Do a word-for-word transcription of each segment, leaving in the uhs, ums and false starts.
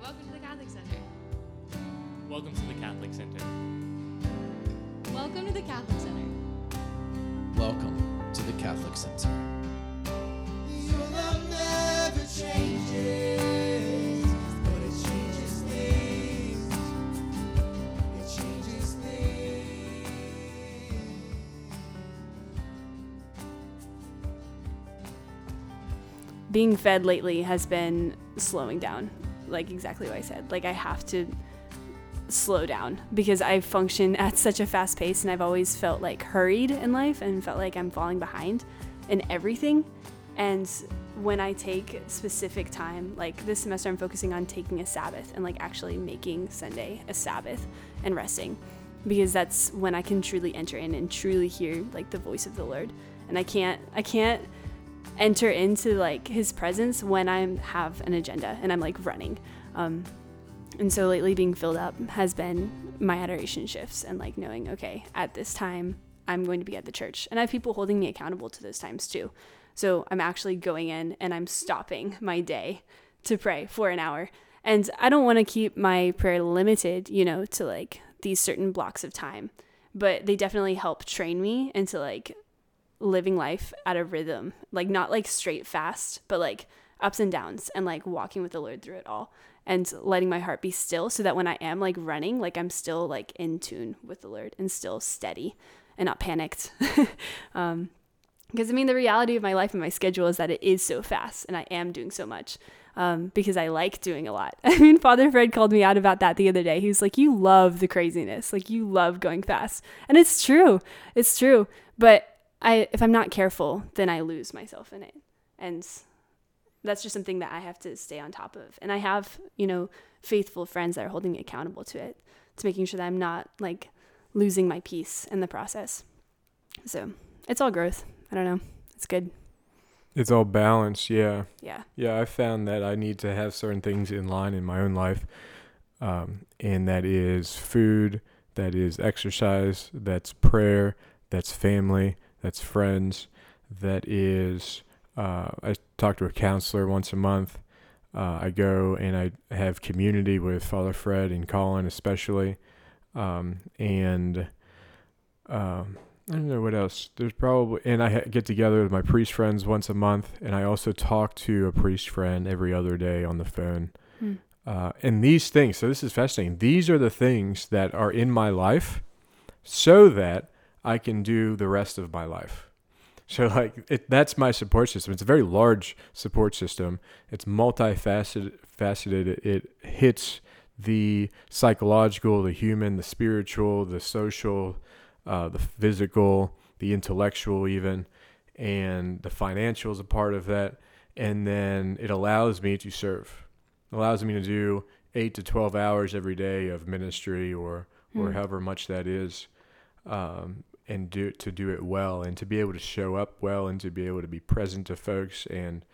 Great. Welcome to the Catholic Center. Welcome to the Catholic Center. Welcome to the Catholic Center. Welcome to the Catholic Center. Your love never changes, but it changes things. It changes things. Being fed lately has been slowing down, like exactly what I said. Like I have to slow down because I function at such a fast pace, and I've always felt like hurried in life and felt like I'm falling behind in everything. And when I take specific time, like this semester I'm focusing on taking a Sabbath and like actually making Sunday a Sabbath and resting, because that's when I can truly enter in and truly hear like the voice of the Lord. And I can't I can't enter into like his presence when I have an agenda and I'm like running. Um, And so lately being filled up has been my adoration shifts and like knowing, okay, at this time I'm going to be at the church. And I have people holding me accountable to those times too. So I'm actually going in and I'm stopping my day to pray for an hour. And I don't want to keep my prayer limited, you know, to like these certain blocks of time, but they definitely help train me into like living life at a rhythm, like not like straight fast, but like ups and downs and like walking with the Lord through it all. And letting my heart be still so that when I am like running, like I'm still like in tune with the Lord and still steady and not panicked. um, because I mean, the reality of my life and my schedule is that it is so fast and I am doing so much um, because I like doing a lot. I mean, Father Fred called me out about that the other day. He was like, you love the craziness. Like you love going fast. And it's true. It's true. But I, if I'm not careful, then I lose myself in it. And that's just something that I have to stay on top of. And I have, you know, faithful friends that are holding me accountable to it, to making sure that I'm not like losing my peace in the process. So it's all growth. I don't know. It's good. It's all balance. Yeah. Yeah. Yeah. I found that I need to have certain things in line in my own life. Um, and that is food, that is exercise, that's prayer, that's family, that's friends, that is... Uh, I talk to a counselor once a month. Uh, I go and I have community with Father Fred and Colin especially. Um, and um, I don't know what else. There's probably, and I get together with my priest friends once a month. And I also talk to a priest friend every other day on the phone. Hmm. Uh, and these things, so this is fascinating. These are the things that are in my life so that I can do the rest of my life. So like it, that's my support system. It's a very large support system. It's multifaceted. Faceted. It, it hits the psychological, the human, the spiritual, the social, uh, the physical, the intellectual even, and the financial is a part of that. And then it allows me to serve. It allows me to do eight to twelve hours every day of ministry or, mm. or however much that is. Um, and do to do it well and to be able to show up well and to be able to be present to folks. And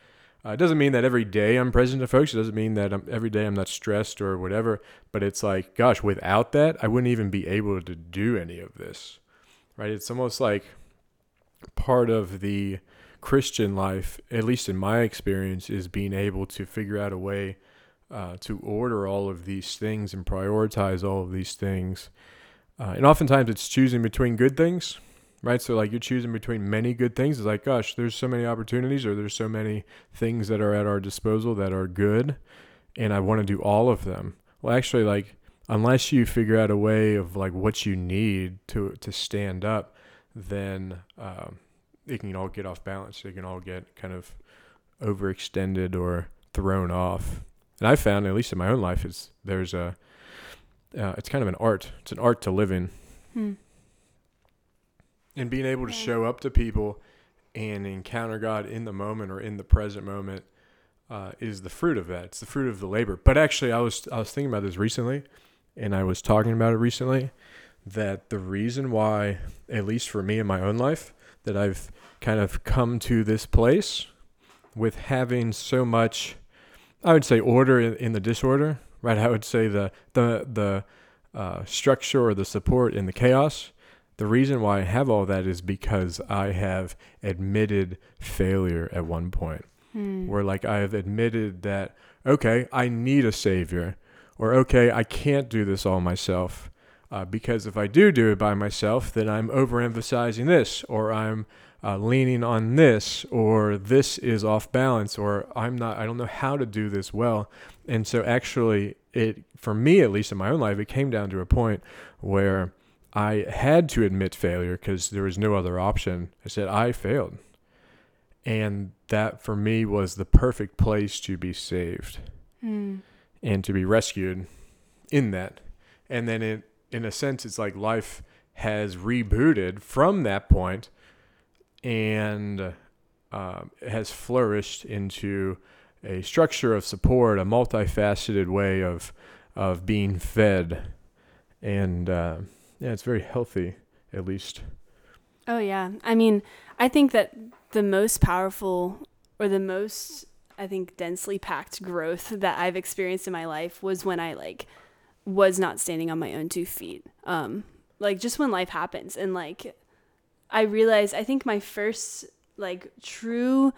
uh, it doesn't mean that every day I'm present to folks. It doesn't mean that I'm, every day I'm not stressed or whatever, but it's like, gosh, without that, I wouldn't even be able to do any of this, right? It's almost like part of the Christian life, at least in my experience, is being able to figure out a way uh, to order all of these things and prioritize all of these things. Uh, and oftentimes it's choosing between good things, right? So like you're choosing between many good things. It's like, gosh, there's so many opportunities or there's so many things that are at our disposal that are good. And I want to do all of them. Well, actually, like, unless you figure out a way of like what you need to, to stand up, then um, it can all get off balance. It can all get kind of overextended or thrown off. And I found, at least in my own life, is there's a, Uh, it's kind of an art. It's an art to live in. Hmm. And being able to show up to people and encounter God in the moment or in the present moment uh, is the fruit of that. It's the fruit of the labor. But actually, I was I was thinking about this recently, and I was talking about it recently, that the reason why, at least for me in my own life, that I've kind of come to this place with having so much, I would say, order in, in the disorder, right? I would say the the the uh, structure or the support in the chaos. The reason why I have all that is because I have admitted failure at one point. Mm. Where like I have admitted that, okay, I need a savior, or okay, I can't do this all myself, uh, because if I do do it by myself, then I'm overemphasizing this, or I'm uh, leaning on this, or this is off balance, or I'm not, I don't know how to do this well. And so actually it, for me, at least in my own life, it came down to a point where I had to admit failure because there was no other option. I said, I failed. And that for me was the perfect place to be saved mm. and to be rescued in that. And then it, in a sense, it's like life has rebooted from that point and uh, has flourished into a structure of support, a multifaceted way of of being fed. And uh, yeah, it's very healthy, at least. Oh, yeah. I mean, I think that the most powerful or the most, I think, densely packed growth that I've experienced in my life was when I, like, was not standing on my own two feet. Um, like, just when life happens. And, like, I realized, I think my first, like, true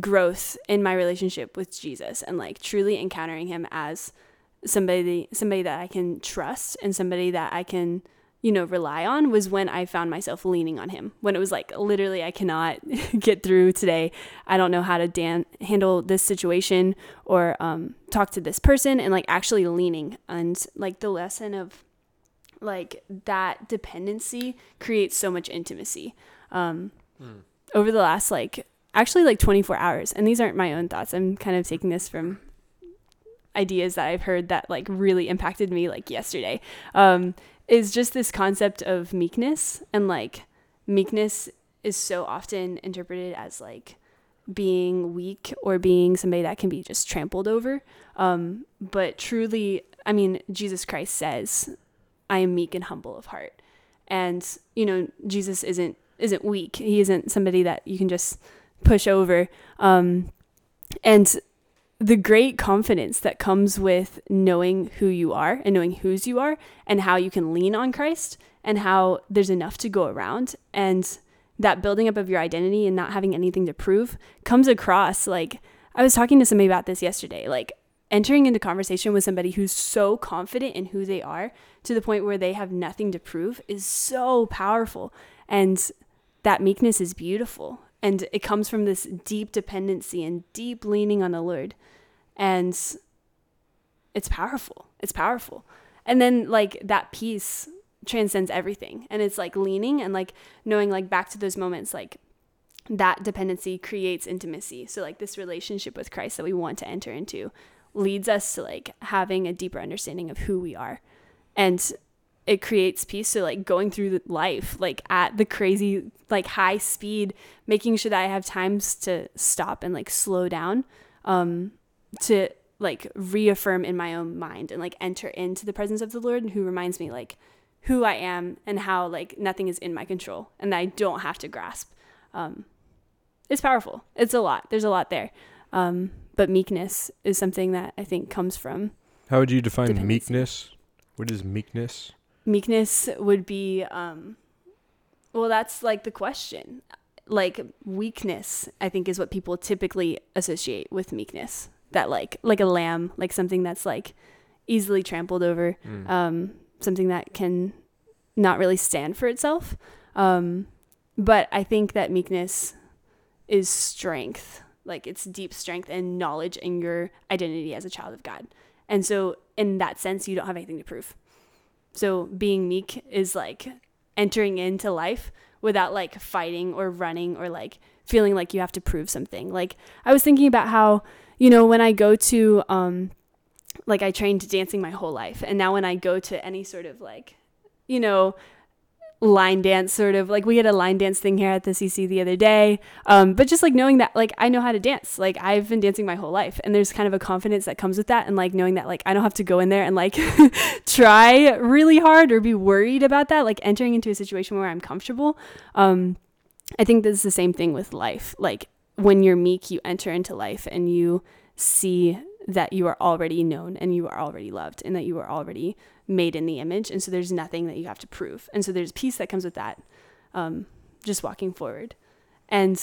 growth in my relationship with Jesus and, like, truly encountering him as somebody, somebody that I can trust and somebody that I can, you know, rely on was when I found myself leaning on him, when it was like, literally, I cannot get through today. I don't know how to dan- handle this situation or um, talk to this person, and like actually leaning. And like the lesson of like that dependency creates so much intimacy um, mm. over the last like actually like twenty-four hours. And these aren't my own thoughts. I'm kind of taking this from ideas that I've heard that like really impacted me like yesterday. Um, is just this concept of meekness. And like meekness is so often interpreted as like being weak or being somebody that can be just trampled over. Um, but truly, I mean, Jesus Christ says, I am meek and humble of heart. And, you know, Jesus isn't, isn't weak. He isn't somebody that you can just push over. Um, and the great confidence that comes with knowing who you are and knowing whose you are and how you can lean on Christ and how there's enough to go around, and that building up of your identity and not having anything to prove comes across. Like I was talking to somebody about this yesterday, like entering into conversation with somebody who's so confident in who they are to the point where they have nothing to prove is so powerful. And that meekness is beautiful. And it comes from this deep dependency and deep leaning on the Lord. And it's powerful. It's powerful. And then like that peace transcends everything. And it's like leaning and like knowing, like back to those moments, like that dependency creates intimacy. So like this relationship with Christ that we want to enter into leads us to like having a deeper understanding of who we are. And it creates peace. So like going through life, like at the crazy, like high speed, making sure that I have times to stop and like slow down, um, to like reaffirm in my own mind and like enter into the presence of the Lord, and who reminds me like who I am and how like nothing is in my control and that I don't have to grasp. Um, it's powerful. It's a lot. There's a lot there. Um, but meekness is something that I think comes from. How would you define dependency. Meekness? What is meekness? Meekness would be, um, well, that's like the question. Like weakness, I think, is what people typically associate with meekness. That like, like a lamb, like something that's like easily trampled over, mm. um, something that can not really stand for itself. Um, but I think that meekness is strength, like it's deep strength and knowledge in your identity as a child of God. And so in that sense, you don't have anything to prove. So being meek is like entering into life without like fighting or running or like feeling like you have to prove something. Like I was thinking about how, you know, when I go to, um, like I trained dancing my whole life. And now when I go to any sort of like, you know, line dance sort of like, we had a line dance thing here at the C C the other day. Um, but just like knowing that, like, I know how to dance, like I've been dancing my whole life, and there's kind of a confidence that comes with that. And like, knowing that, like, I don't have to go in there and like try really hard or be worried about that, like entering into a situation where I'm comfortable. Um, I think this is the same thing with life. Like when you're meek, you enter into life and you see that you are already known and you are already loved and that you are already made in the image. And so there's nothing that you have to prove. And so there's peace that comes with that, um, just walking forward. And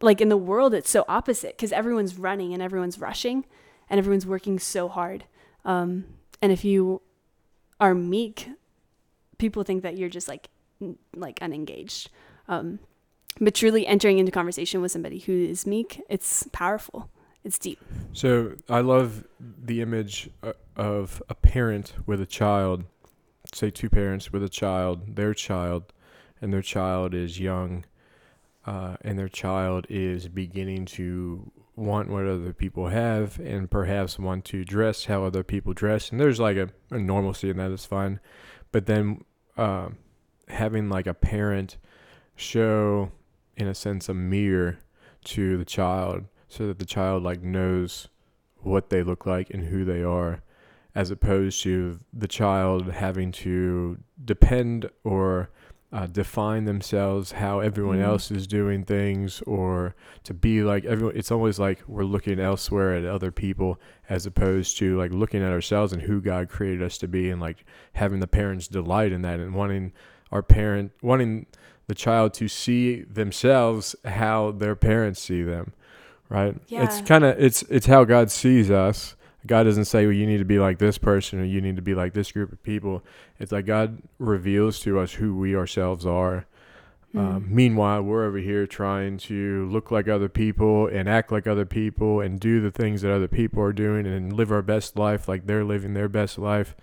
like in the world, it's so opposite because everyone's running and everyone's rushing. and everyone's working so hard. Um, and if you are meek, people think that you're just like, n- like unengaged. Um, but truly entering into conversation with somebody who is meek, it's powerful. It's deep. So I love the image of a parent with a child, say two parents with a child, their child, and their child is young, uh, and their child is beginning to want what other people have and perhaps want to dress how other people dress. And there's like a, a normalcy in that, it's fine. But then uh, having like a parent show, in a sense, a mirror to the child, so that the child like knows what they look like and who they are, as opposed to the child having to depend or uh, define themselves how everyone mm. else is doing things, or to be like everyone. It's always like we're looking elsewhere at other people as opposed to like looking at ourselves and who God created us to be, and like having the parents delight in that and wanting our parent, wanting the child to see themselves how their parents see them. Right. Yeah. It's kind of it's it's how God sees us. God doesn't say, well, you need to be like this person or you need to be like this group of people. It's like God reveals to us who we ourselves are. Mm. Um, meanwhile, we're over here trying to look like other people and act like other people and do the things that other people are doing and live our best life like they're living their best life.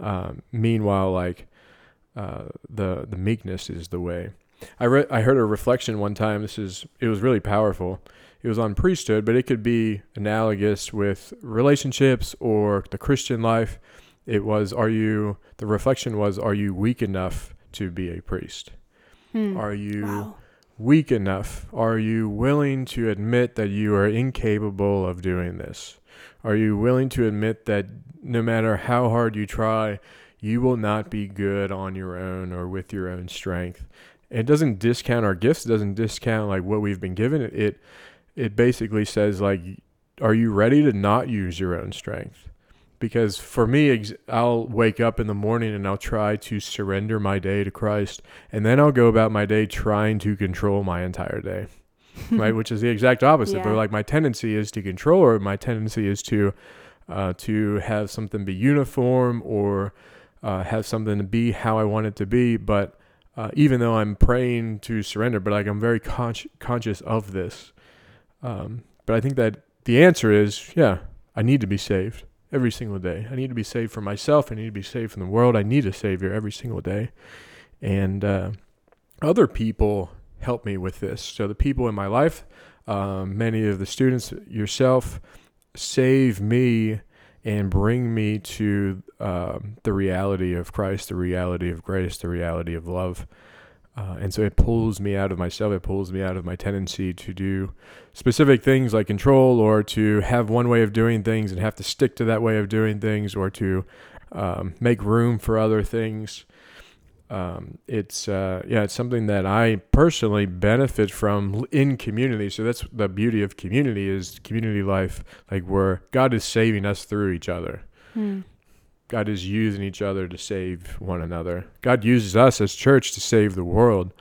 Um, meanwhile, like uh, the the meekness is the way. I re- I heard a reflection one time. This is it was really powerful. It was on priesthood, but it could be analogous with relationships or the Christian life. It was, are you, the reflection was, are you weak enough to be a priest? Hmm. Are you wow. weak enough? Are you willing to admit that you are incapable of doing this? Are you willing to admit that no matter how hard you try, you will not be good on your own or with your own strength? It doesn't discount our gifts. It doesn't discount like what we've been given. It, it It basically says, like, are you ready to not use your own strength? Because for me, I'll wake up in the morning and I'll try to surrender my day to Christ. And then I'll go about my day trying to control my entire day, right? Which is the exact opposite. Yeah. But like my tendency is to control, or my tendency is to, uh, to have something be uniform, or uh, have something to be how I want it to be. But uh, even though I'm praying to surrender, but like I'm very con- conscious of this. Um, but I think that the answer is, yeah, I need to be saved every single day. I need to be saved from myself. I need to be saved from the world. I need a Savior every single day. And uh, other people help me with this. So the people in my life, um, many of the students, yourself, save me and bring me to uh, the reality of Christ, the reality of grace, the reality of love. Uh, and so it pulls me out of myself. It pulls me out of my tendency to do specific things like control, or to have one way of doing things and have to stick to that way of doing things, or to um, make room for other things. Um, it's, uh, yeah, it's something that I personally benefit from in community. So that's the beauty of community, is community life, like where God is saving us through each other. Hmm. God is using each other to save one another. God uses us as church to save the world,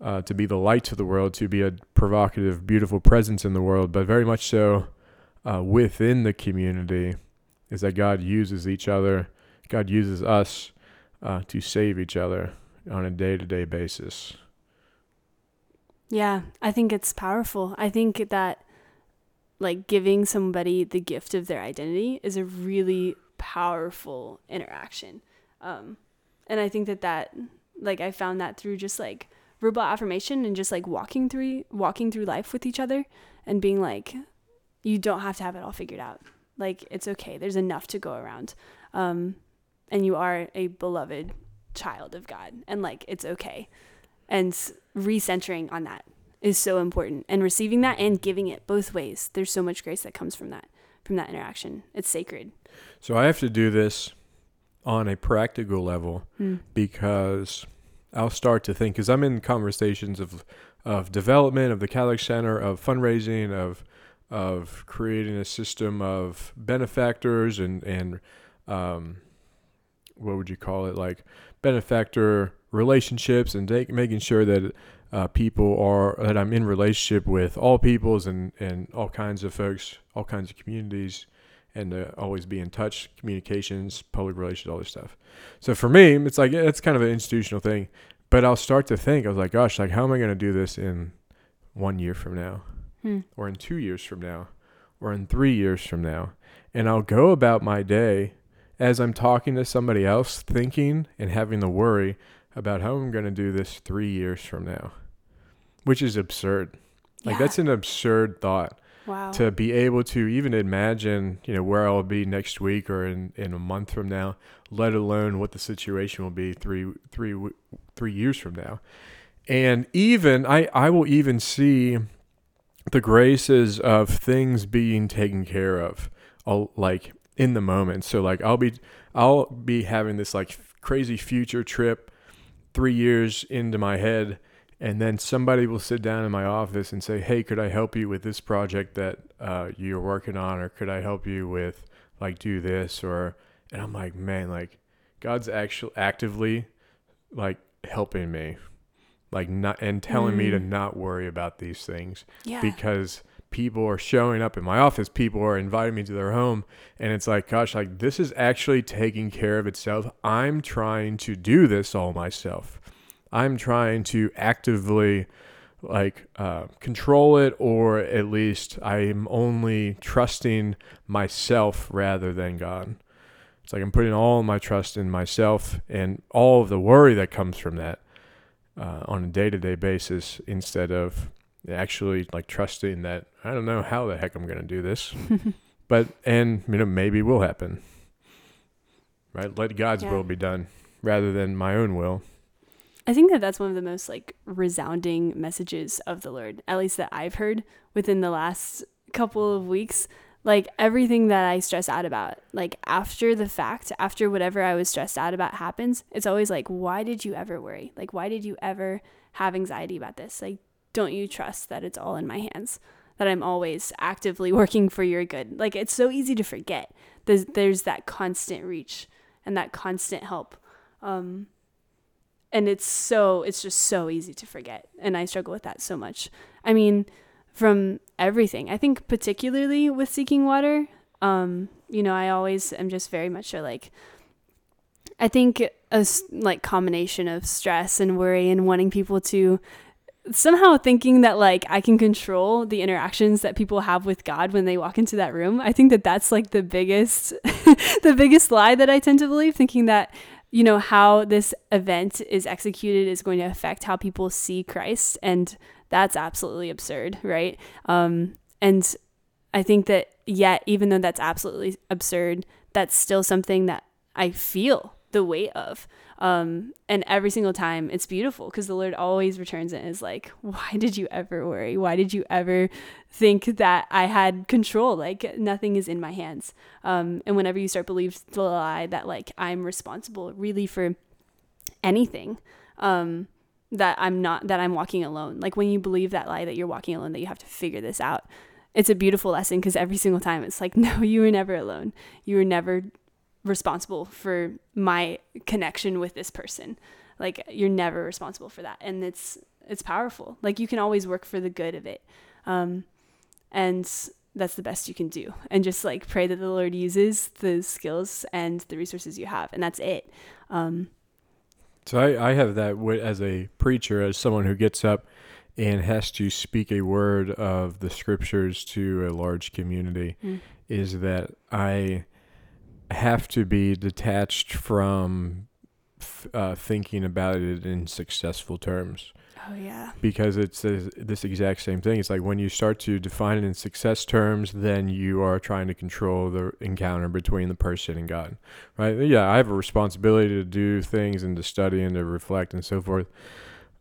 uh, to be the light to the world, to be a provocative, beautiful presence in the world, but very much so uh, within the community is that God uses each other. God uses us uh, to save each other on a day-to-day basis. Yeah, I think it's powerful. I think that like giving somebody the gift of their identity is a really powerful interaction, um and I think that that like I found that through just like verbal affirmation and just like walking through walking through life with each other and being like, you don't have to have it all figured out, like it's okay, there's enough to go around, um and you are a beloved child of God, and like it's okay. And recentering on that is so important, and receiving that and giving it both ways. There's so much grace that comes from that from that interaction. It's sacred. So I have to do this on a practical level, mm. because I'll start to think, because I'm in conversations of of development, of the Catholic Center, of fundraising, of of creating a system of benefactors and, and um, what would you call it? Like benefactor relationships, and take, making sure that Uh, people are that I'm in relationship with all peoples and, and all kinds of folks, all kinds of communities, and to always be in touch, communications, public relations, all this stuff. So for me, it's like, it's kind of an institutional thing, but I'll start to think, I was like, gosh, like, how am I going to do this in one year from now hmm. or in two years from now or in three years from now? And I'll go about my day as I'm talking to somebody else, thinking and having the worry about how I'm going to do this three years from now, which is absurd. Yeah. Like, that's an absurd thought. Wow. To be able to even imagine, you know, where I'll be next week or in, in a month from now, let alone what the situation will be three, three, three years from now. And even, I, I will even see the graces of things being taken care of, I'll, like, in the moment. So, like, I'll be, I'll be having this, like, f- crazy future trip three years into my head. And then somebody will sit down in my office and say, hey, could I help you with this project that uh, you're working on? Or could I help you with, like, do this? Or, and I'm like, man, like, God's actually actively, like, helping me, like, not, and telling mm. me to not worry about these things. Yeah. Because people are showing up in my office, people are inviting me to their home, and it's like, gosh, like, this is actually taking care of itself. I'm trying to do this all myself. I'm trying to actively, like, uh, control it, or at least I'm only trusting myself rather than God. It's like I'm putting all my trust in myself and all of the worry that comes from that uh, on a day-to-day basis, instead of actually, like, trusting that I don't know how the heck I'm going to do this, but, and, you know, maybe it will happen. Right? Let God's yeah. will be done rather than my own will. I think that that's one of the most, like, resounding messages of the Lord, at least that I've heard within the last couple of weeks. Like, everything that I stress out about, like, after the fact, after whatever I was stressed out about happens, it's always like, why did you ever worry? Like, why did you ever have anxiety about this? Like, don't you trust that it's all in my hands, that I'm always actively working for your good? Like, it's so easy to forget. There's, there's that constant reach and that constant help. Um, And it's so, it's just so easy to forget. And I struggle with that so much. I mean, from everything. I think particularly with seeking water, um, you know, I always am just very much so, like, I think a, like, combination of stress and worry and wanting people to somehow thinking that, like, I can control the interactions that people have with God when they walk into that room. I think that that's, like, the biggest, the biggest lie that I tend to believe, thinking that, you know, how this event is executed is going to affect how people see Christ. And that's absolutely absurd, right? Um, and I think that, yet, even though that's absolutely absurd, that's still something that I feel the weight of. Um, and every single time it's beautiful, because the Lord always returns it and is like, why did you ever worry? Why did you ever think that I had control? Like, nothing is in my hands. Um, and whenever you start believing the lie that, like, I'm responsible really for anything, um, that I'm not, that I'm walking alone. Like, when you believe that lie, that you're walking alone, that you have to figure this out, it's a beautiful lesson, because every single time it's like, no, you were never alone. You were never responsible for my connection with this person. Like, you're never responsible for that. And it's it's powerful. Like, you can always work for the good of it, um and that's the best you can do. And just, like, pray that the Lord uses the skills and the resources you have, and that's it. um so I, I have that as a preacher, as someone who gets up and has to speak a word of the scriptures to a large community, mm. is that I have to be detached from uh, thinking about it in successful terms. Oh, yeah. Because it's this, this exact same thing. It's like, when you start to define it in success terms, then you are trying to control the encounter between the person and God, right? Yeah, I have a responsibility to do things and to study and to reflect and so forth.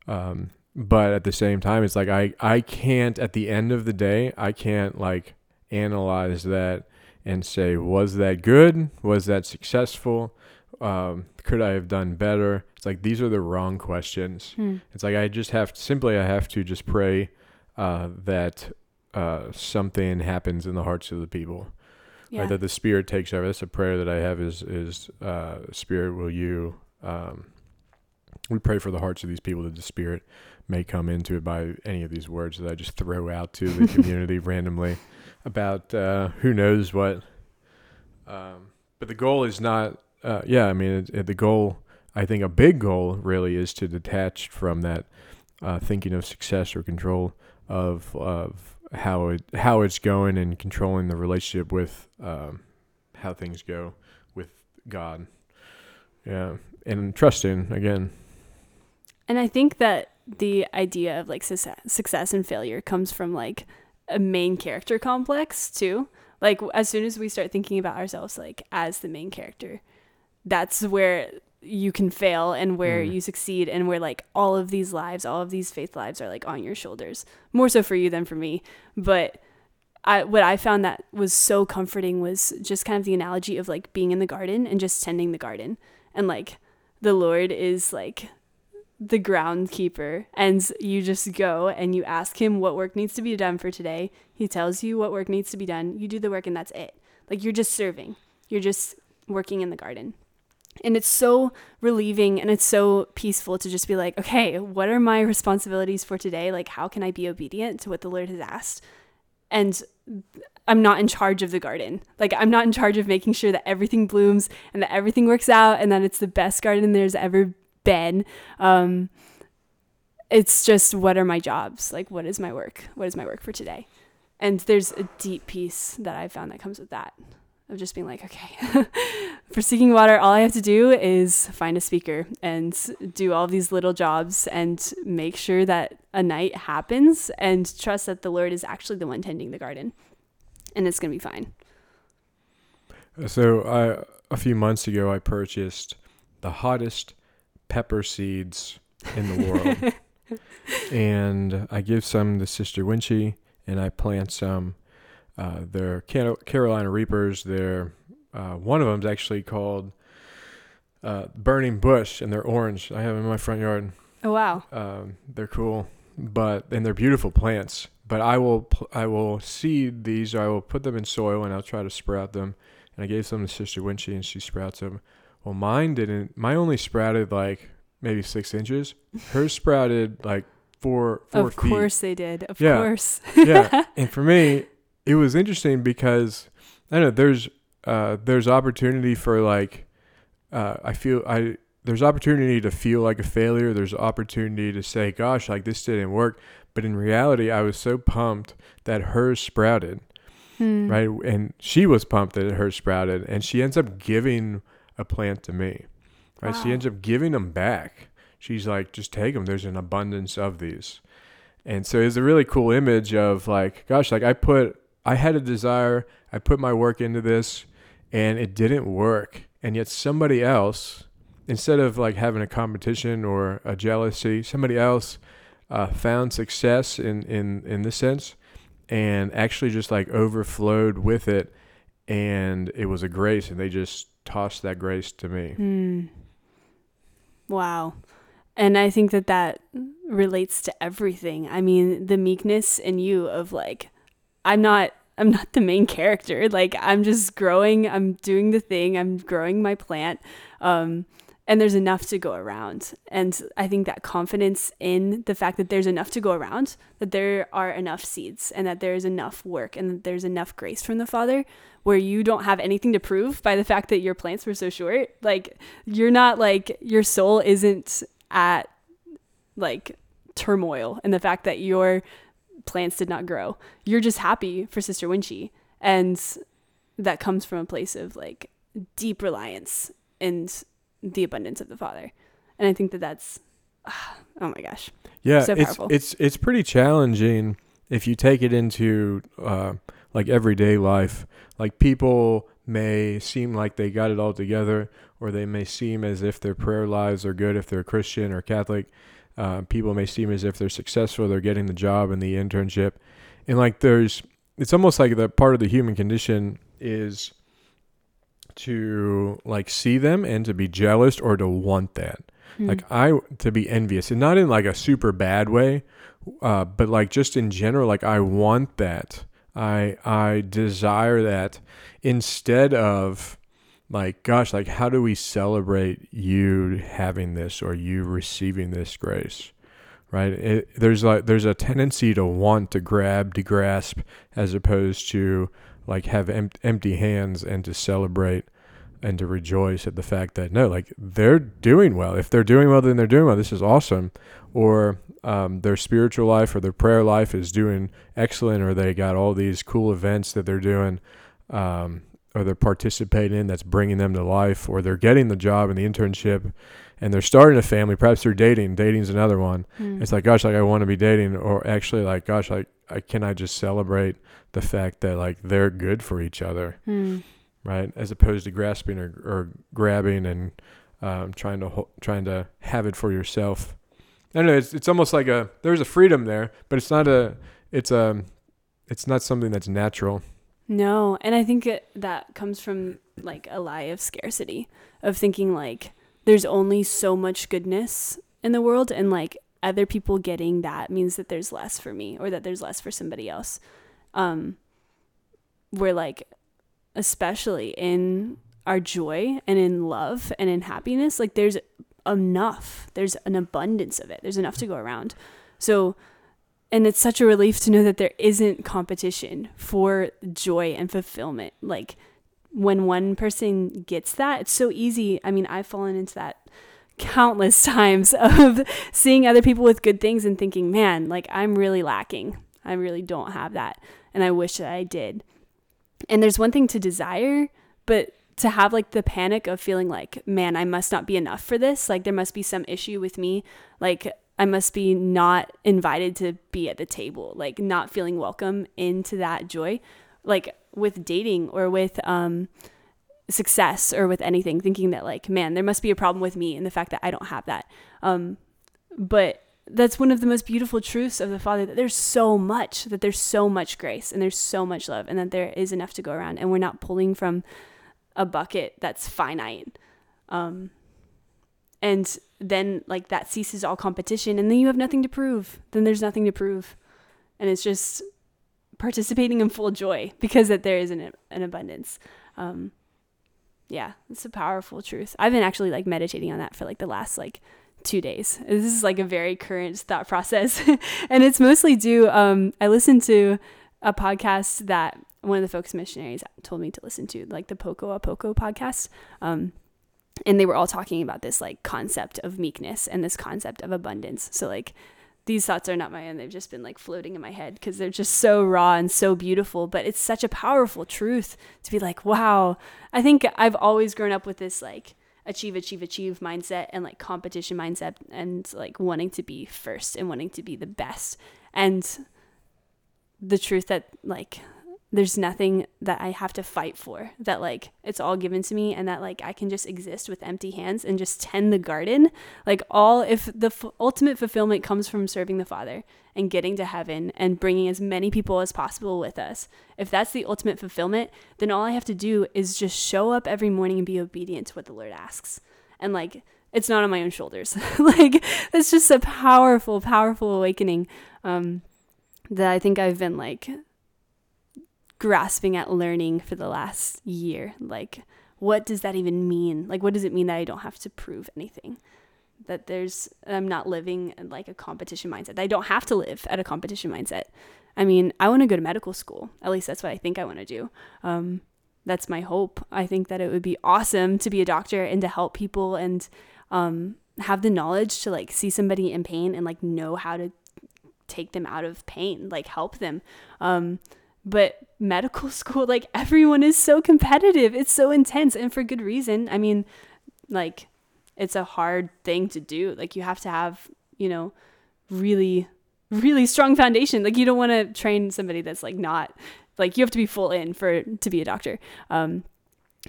Um, but at the same time, it's like, I, I can't, at the end of the day, I can't, like, analyze that and say, was that good? Was that successful? Um, could I have done better? It's like, these are the wrong questions. Hmm. It's like, I just have to, simply, I have to just pray uh, that uh, something happens in the hearts of the people. Yeah. Right? That the Spirit takes over. That's a prayer that I have is, is uh, Spirit, will you... Um, we pray for the hearts of these people, that the Spirit may come into it by any of these words that I just throw out to the community randomly about uh, who knows what. Um, but the goal is not, uh, yeah, I mean, it, it, the goal, I think a big goal really is to detach from that uh, thinking of success or control of of how it how it's going and controlling the relationship with um, how things go with God. Yeah, and trusting again. And I think that the idea of like success and failure comes from like a main character complex too. Like as soon as we start thinking about ourselves like as the main character, that's where you can fail and where mm. you succeed and where like all of these lives, all of these faith lives are like on your shoulders. More so for you than for me. But I, what I found that was so comforting was just kind of the analogy of like being in the garden and just tending the garden. And like the Lord is like the groundkeeper, and you just go and you ask him what work needs to be done for today. He tells you what work needs to be done. You do the work and that's it. Like you're just serving. You're just working in the garden. And it's so relieving and it's so peaceful to just be like, okay, what are my responsibilities for today? Like, how can I be obedient to what the Lord has asked? And I'm not in charge of the garden. Like, I'm not in charge of making sure that everything blooms and that everything works out and that it's the best garden there's ever been. Um, it's just, what are my jobs? Like, what is my work? What is my work for today? And there's a deep peace that I found that comes with that, of just being like, okay, for Seeking Water, all I have to do is find a speaker and do all these little jobs and make sure that a night happens and trust that the Lord is actually the one tending the garden, and it's going to be fine. So I, a few months ago, I purchased the hottest pepper seeds in the world, and I give some to Sister Winchie, and I plant some. Uh, they're Carolina Reapers. They're uh, one of them's actually called uh, Burning Bush, and they're orange. I have them in my front yard. Oh wow! Um, they're cool, but and they're beautiful plants. But I will pl- I will seed these. Or I will put them in soil, and I'll try to sprout them. And I gave some to Sister Winchie, and she sprouts them. Well, mine didn't. Mine only sprouted like maybe six inches. Hers sprouted like four four feet. Of course they did. Of yeah. course. yeah, and for me, it was interesting because I don't know, there's uh, there's opportunity for like uh, I feel I there's opportunity to feel like a failure. There's opportunity to say, gosh, like this didn't work. But in reality, I was so pumped that hers sprouted, hmm. right? And she was pumped that hers sprouted, and she ends up giving a plant to me, right? Wow. She ends up giving them back. She's like, just take them. There's an abundance of these, and so it's a really cool image of like, gosh, like I put. I had a desire, I put my work into this, and it didn't work. And yet somebody else, instead of like having a competition or a jealousy, somebody else uh, found success in, in, in this sense and actually just like overflowed with it. And it was a grace, and they just tossed that grace to me. Mm. Wow. And I think that that relates to everything. I mean, the meekness in you of like, I'm not I'm not the main character. Like I'm just growing, I'm doing the thing, I'm growing my plant. Um, and there's enough to go around. And I think that confidence in the fact that there's enough to go around, that there are enough seeds and that there is enough work and that there's enough grace from the Father where you don't have anything to prove by the fact that your plants were so short. Like you're not like your soul isn't at like turmoil and the fact that you're plants did not grow. You're just happy for Sister Winchie, and that comes from a place of like deep reliance and the abundance of the Father. And I think that that's oh my gosh, yeah, so powerful. It's it's it's pretty challenging if you take it into uh, like everyday life. Like people may seem like they got it all together, or they may seem as if their prayer lives are good if they're Christian or Catholic. Uh, people may seem as if they're successful, they're getting the job and the internship. And like there's, it's almost like the part of the human condition is to like see them and to be jealous or to want that. Mm. Like I, to be envious, and not in like a super bad way, uh, but like just in general, like I want that. I, I desire that instead of like, gosh, like, how do we celebrate you having this or you receiving this grace, right? It, there's like, there's a tendency to want to grab, to grasp, as opposed to like have em- empty hands and to celebrate and to rejoice at the fact that, no, like they're doing well. If they're doing well, then they're doing well. This is awesome. Or um, their spiritual life or their prayer life is doing excellent, or they got all these cool events that they're doing um, or they're participating in that's bringing them to life, or they're getting the job and the internship and they're starting a family. Perhaps they're dating. Dating's another one. Mm. It's like, gosh, like I want to be dating, or actually like, gosh, like I, can I just celebrate the fact that like they're good for each other? Mm. Right, as opposed to grasping or, or grabbing and um, trying to ho- trying to have it for yourself. I don't know. It's it's almost like a there's a freedom there, but it's not a it's a it's not something that's natural. No, and I think it, that comes from like a lie of scarcity, of thinking like there's only so much goodness in the world, and like other people getting that means that there's less for me, or that there's less for somebody else. Um, we're like. Especially in our joy and in love and in happiness, like there's enough, there's an abundance of it. There's enough to go around. So, and it's such a relief to know that there isn't competition for joy and fulfillment. Like when one person gets that, it's so easy. I mean, I've fallen into that countless times of seeing other people with good things and thinking, man, like I'm really lacking. I really don't have that. And I wish that I did. And there's one thing to desire, but to have like the panic of feeling like, man, I must not be enough for this. Like there must be some issue with me. Like I must be not invited to be at the table, like not feeling welcome into that joy. Like with dating or with um, success or with anything, thinking that like, man, there must be a problem with me and the fact that I don't have that. Um, but that's one of the most beautiful truths of the Father, that there's so much, that there's so much grace and there's so much love, and that there is enough to go around, and we're not pulling from a bucket that's finite. Um, and then like that ceases all competition, and then you have nothing to prove. Then there's nothing to prove. And it's just participating in full joy because that there is an, an abundance. Um, yeah, it's a powerful truth. I've been actually like meditating on that for like the last like two days. This is like a very current thought process. And it's mostly due, um, I listened to a podcast that one of the folks missionaries told me to listen to, like the Poco a Poco podcast. Um, and they were all talking about this like concept of meekness and this concept of abundance. So like these thoughts are not my own. They've just been like floating in my head because they're just so raw and so beautiful, but it's such a powerful truth to be like, wow. I think I've always grown up with this like achieve, achieve, achieve mindset and like competition mindset and like wanting to be first and wanting to be the best. And the truth that like there's nothing that I have to fight for, that like it's all given to me, and that like I can just exist with empty hands and just tend the garden. Like all, if the f- ultimate fulfillment comes from serving the Father and getting to heaven and bringing as many people as possible with us, if that's the ultimate fulfillment, then all I have to do is just show up every morning and be obedient to what the Lord asks. And like, it's not on my own shoulders. Like that's just a powerful, powerful awakening um, that I think I've been like grasping at learning for the last year. Like, what does that even mean? Like, what does it mean that I don't have to prove anything? That there's, I'm not living like a competition mindset. I don't have to live at a competition mindset. I mean, I want to go to medical school. At least that's what I think I want to do. Um, that's my hope. I think that it would be awesome to be a doctor and to help people and um, have the knowledge to like see somebody in pain and like know how to take them out of pain, like help them. Um, But medical school, like everyone is so competitive. It's so intense, and for good reason. I mean, like it's a hard thing to do. Like you have to have, you know, really, really strong foundation. Like you don't want to train somebody that's like not, like you have to be full in for to be a doctor. Um,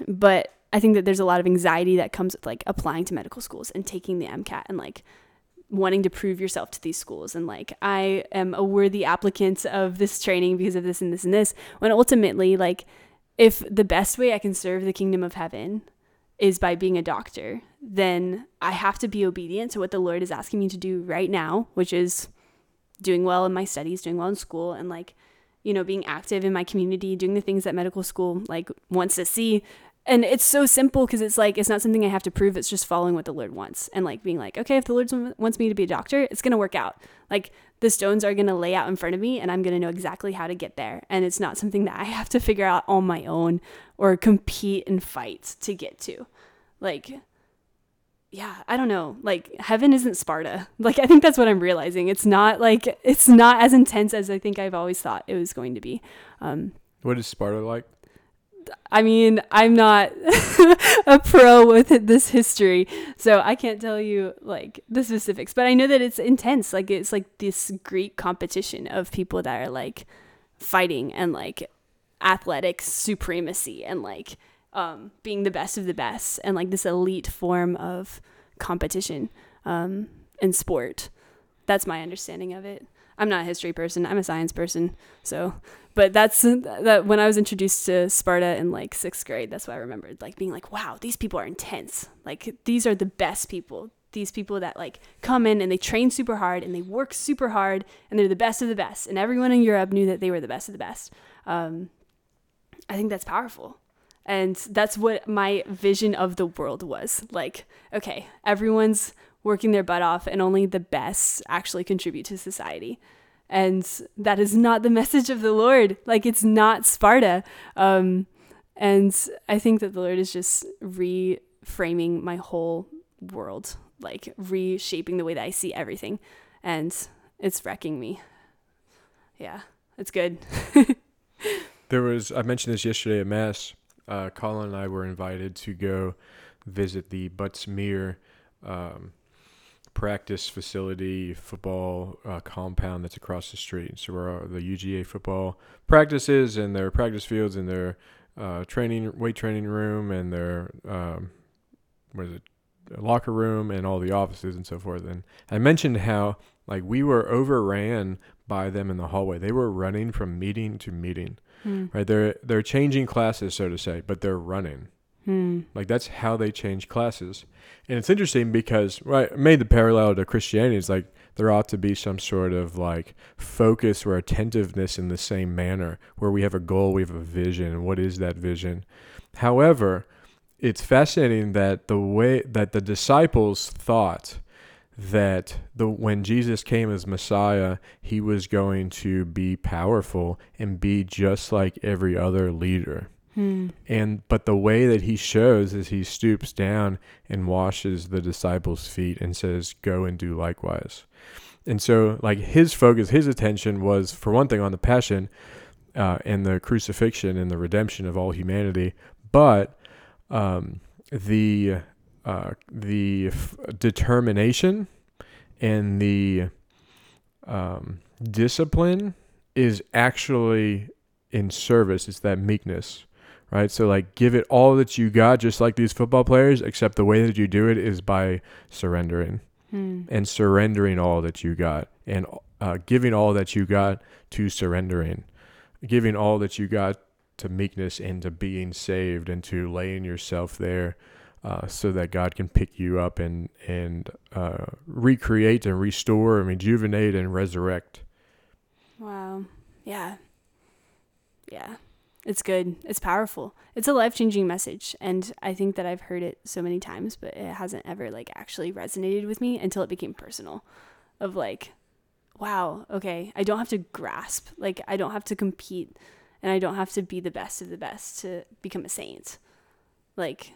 but I think that there's a lot of anxiety that comes with like applying to medical schools and taking the MCAT and like wanting to prove yourself to these schools and like I am a worthy applicant of this training because of this and this and this, when ultimately like if the best way I can serve the kingdom of heaven is by being a doctor, then I have to be obedient to what the Lord is asking me to do right now, which is doing well in my studies, doing well in school, and like, you know, being active in my community, doing the things that medical school like wants to see. And it's so simple because it's like, it's not something I have to prove. It's just following what the Lord wants and like being like, okay, if the Lord wants me to be a doctor, it's going to work out. Like the stones are going to lay out in front of me and I'm going to know exactly how to get there. And it's not something that I have to figure out on my own or compete and fight to get to. Like, yeah, I don't know. Like, heaven isn't Sparta. Like, I think that's what I'm realizing. It's not like, it's not as intense as I think I've always thought it was going to be. Um, what is Sparta like? I mean, I'm not a pro with this history, so I can't tell you like the specifics, but I know that it's intense. Like, it's like this Greek competition of people that are like fighting and like athletic supremacy and like um, being the best of the best and like this elite form of competition um, in sport. That's my understanding of it. I'm not a history person. I'm a science person. So, but that's that when I was introduced to Sparta in like sixth grade, that's what I remembered, like being like, wow, these people are intense. Like, these are the best people. These people that like come in and they train super hard and they work super hard and they're the best of the best. And everyone in Europe knew that they were the best of the best. Um, I think that's powerful. And that's what my vision of the world was. Like, okay, everyone's working their butt off and only the best actually contribute to society. And that is not the message of the Lord. Like, it's not Sparta. Um, and I think that the Lord is just reframing my whole world, like reshaping the way that I see everything. And it's wrecking me. Yeah, it's good. There was, I mentioned this yesterday at Mass. Uh, Colin and I were invited to go visit the Butzmeer, um, practice facility football uh, compound that's across the street. So where the U G A football practices and their practice fields and their uh, training weight training room and their um, what is it locker room and all the offices and so forth. And I mentioned how like we were overran by them in the hallway. They were running from meeting to meeting. Mm. Right? They're they're changing classes, so to say, but they're running. Hmm. Like, that's how they change classes. And it's interesting because, right, I made the parallel to Christianity. It's like there ought to be some sort of like focus or attentiveness in the same manner where we have a goal, we have a vision, and what is that vision? However, it's fascinating that the way that the disciples thought that the when Jesus came as Messiah, he was going to be powerful and be just like every other leader. Hmm. And but the way that he shows is he stoops down and washes the disciples' feet and says, go and do likewise. And so like his focus, his attention was, for one thing, on the passion uh, and the crucifixion and the redemption of all humanity. But um, the uh, the f- determination and the um, discipline is actually in service. It's that meekness. Right? So like, give it all that you got, just like these football players, except the way that you do it is by surrendering hmm. and surrendering all that you got and uh, giving all that you got to surrendering, giving all that you got to meekness and to being saved and to laying yourself there uh, so that God can pick you up and, and uh, recreate and restore and rejuvenate and resurrect. Wow. Yeah. Yeah. It's good. It's powerful. It's a life-changing message. And I think that I've heard it so many times, but it hasn't ever like actually resonated with me until it became personal of like, wow, okay, I don't have to grasp. Like, I don't have to compete and I don't have to be the best of the best to become a saint. Like,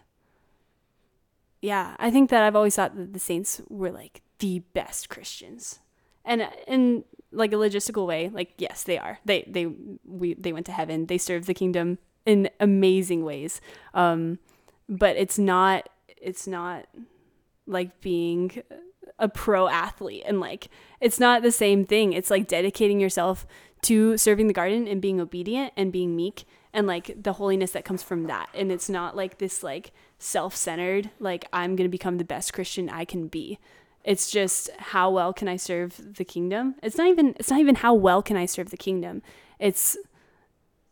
yeah, I think that I've always thought that the saints were like the best Christians. And in like a logistical way, like, yes, they are. They they we they went to heaven. They served the kingdom in amazing ways. Um, but it's not it's not like being a pro athlete and like it's not the same thing. It's like dedicating yourself to serving the garden and being obedient and being meek and like the holiness that comes from that. And it's not like this like self-centered, like I'm going to become the best Christian I can be. It's just how well can I serve the kingdom? It's not even it's not even how well can I serve the kingdom. It's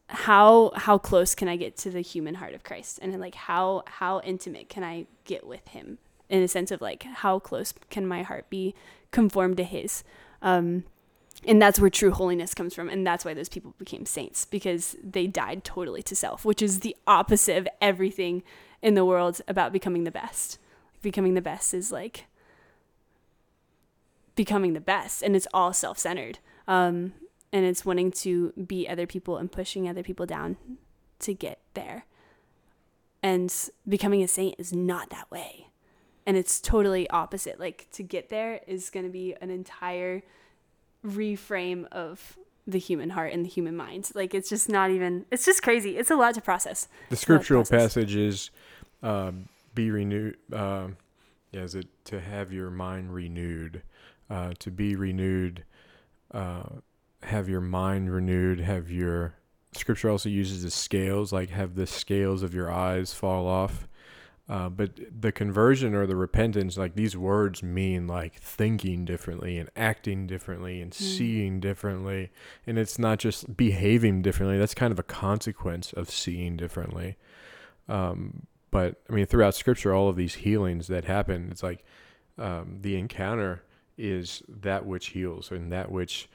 how how close can I get to the human heart of Christ? And like how how intimate can I get with him in a sense of like how close can my heart be conformed to his? Um, and that's where true holiness comes from. And that's why those people became saints, because they died totally to self, which is the opposite of everything in the world about becoming the best. Becoming the best is like becoming the best, and it's all self-centered. Um, and it's wanting to beat other people and pushing other people down to get there. And becoming a saint is not that way. And it's totally opposite. Like, to get there is going to be an entire reframe of the human heart and the human mind. Like, it's just not even, it's just crazy. It's a lot to process. The scriptural passage is, uh, be renewed. Uh, yeah, is it to have your mind renewed, uh, to be renewed, uh, have your mind renewed, have your, scripture also uses the scales, like have the scales of your eyes fall off. Uh, but the conversion or the repentance, like these words mean like thinking differently and acting differently and mm. seeing differently. And it's not just behaving differently. That's kind of a consequence of seeing differently. Um, but I mean, throughout scripture, all of these healings that happen, it's like um, the encounter is that which heals and that which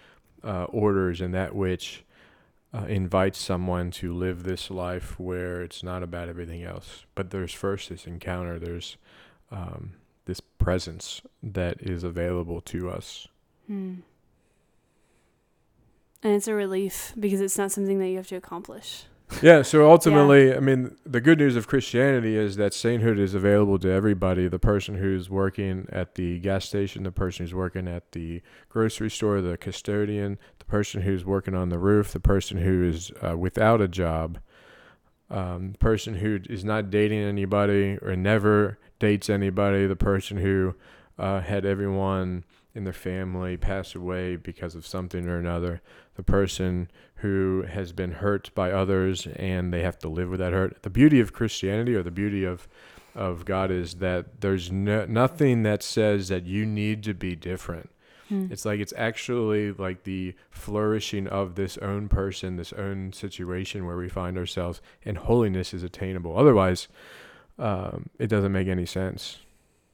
uh, orders and that which Uh, invite someone to live this life where it's not about everything else. But there's first this encounter, there's um, this presence that is available to us. Mm. And it's a relief because it's not something that you have to accomplish. Yeah, so ultimately, yeah. I mean, the good news of Christianity is that sainthood is available to everybody. The person who's working at the gas station, the person who's working at the grocery store, the custodian, the person who's working on the roof, the person who is uh, without a job, um, the person who is not dating anybody or never dates anybody, the person who uh, had everyone in their family pass away because of something or another, the person who has been hurt by others and they have to live with that hurt. The beauty of Christianity or the beauty of of God is that there's no, nothing that says that you need to be different. Hmm. It's like it's actually like the flourishing of this own person, this own situation where we find ourselves, and holiness is attainable. Otherwise, um, it doesn't make any sense.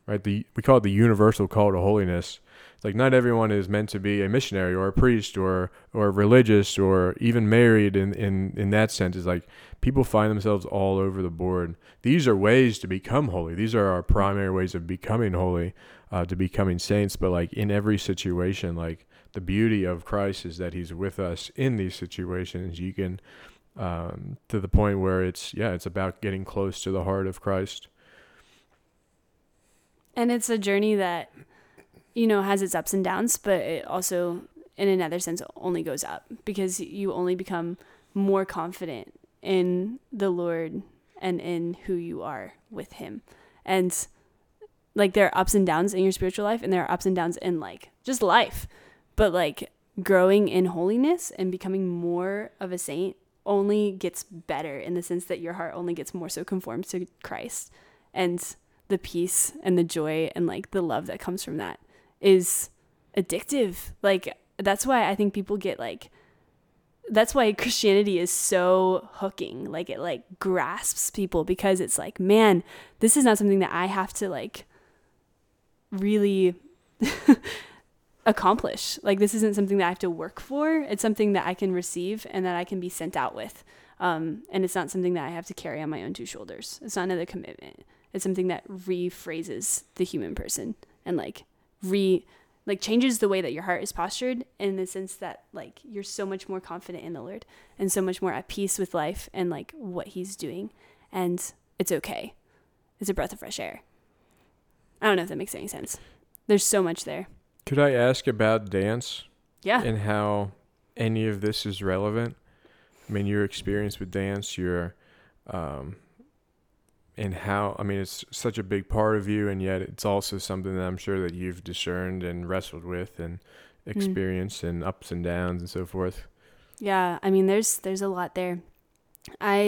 Right? The, we call it the universal call to holiness. It's like not everyone is meant to be a missionary or a priest or or religious or even married in, in, in that sense. It's like people find themselves all over the board. These are ways to become holy. These are our primary ways of becoming holy, uh, to becoming saints. But like in every situation, like the beauty of Christ is that he's with us in these situations. You can, um, to the point where it's, yeah, it's about getting close to the heart of Christ. And it's a journey that, you know, has its ups and downs, but it also, in another sense, only goes up because you only become more confident in the Lord and in who you are with him. And like there are ups and downs in your spiritual life, and there are ups and downs in like just life, but like growing in holiness and becoming more of a saint only gets better in the sense that your heart only gets more so conformed to Christ. And the peace and the joy and like the love that comes from that is addictive. Like that's why I think people get like, that's why Christianity is so hooking. Like it like grasps people because it's like, man, this is not something that I have to like really accomplish. Like this isn't something that I have to work for. It's something that I can receive and that I can be sent out with. Um, and it's not something that I have to carry on my own two shoulders. It's not another commitment. It's something that rephrases the human person and like re like changes the way that your heart is postured in the sense that like you're so much more confident in the Lord and so much more at peace with life and like what he's doing. And it's okay. It's a breath of fresh air. I don't know if that makes any sense. There's so much there. Could I ask about dance? Yeah. And how any of this is relevant? I mean, your experience with dance, your um and how, I mean, it's such a big part of you, and yet it's also something that I'm sure that you've discerned and wrestled with and experienced mm. and ups and downs and so forth. Yeah, I mean, there's there's a lot there. I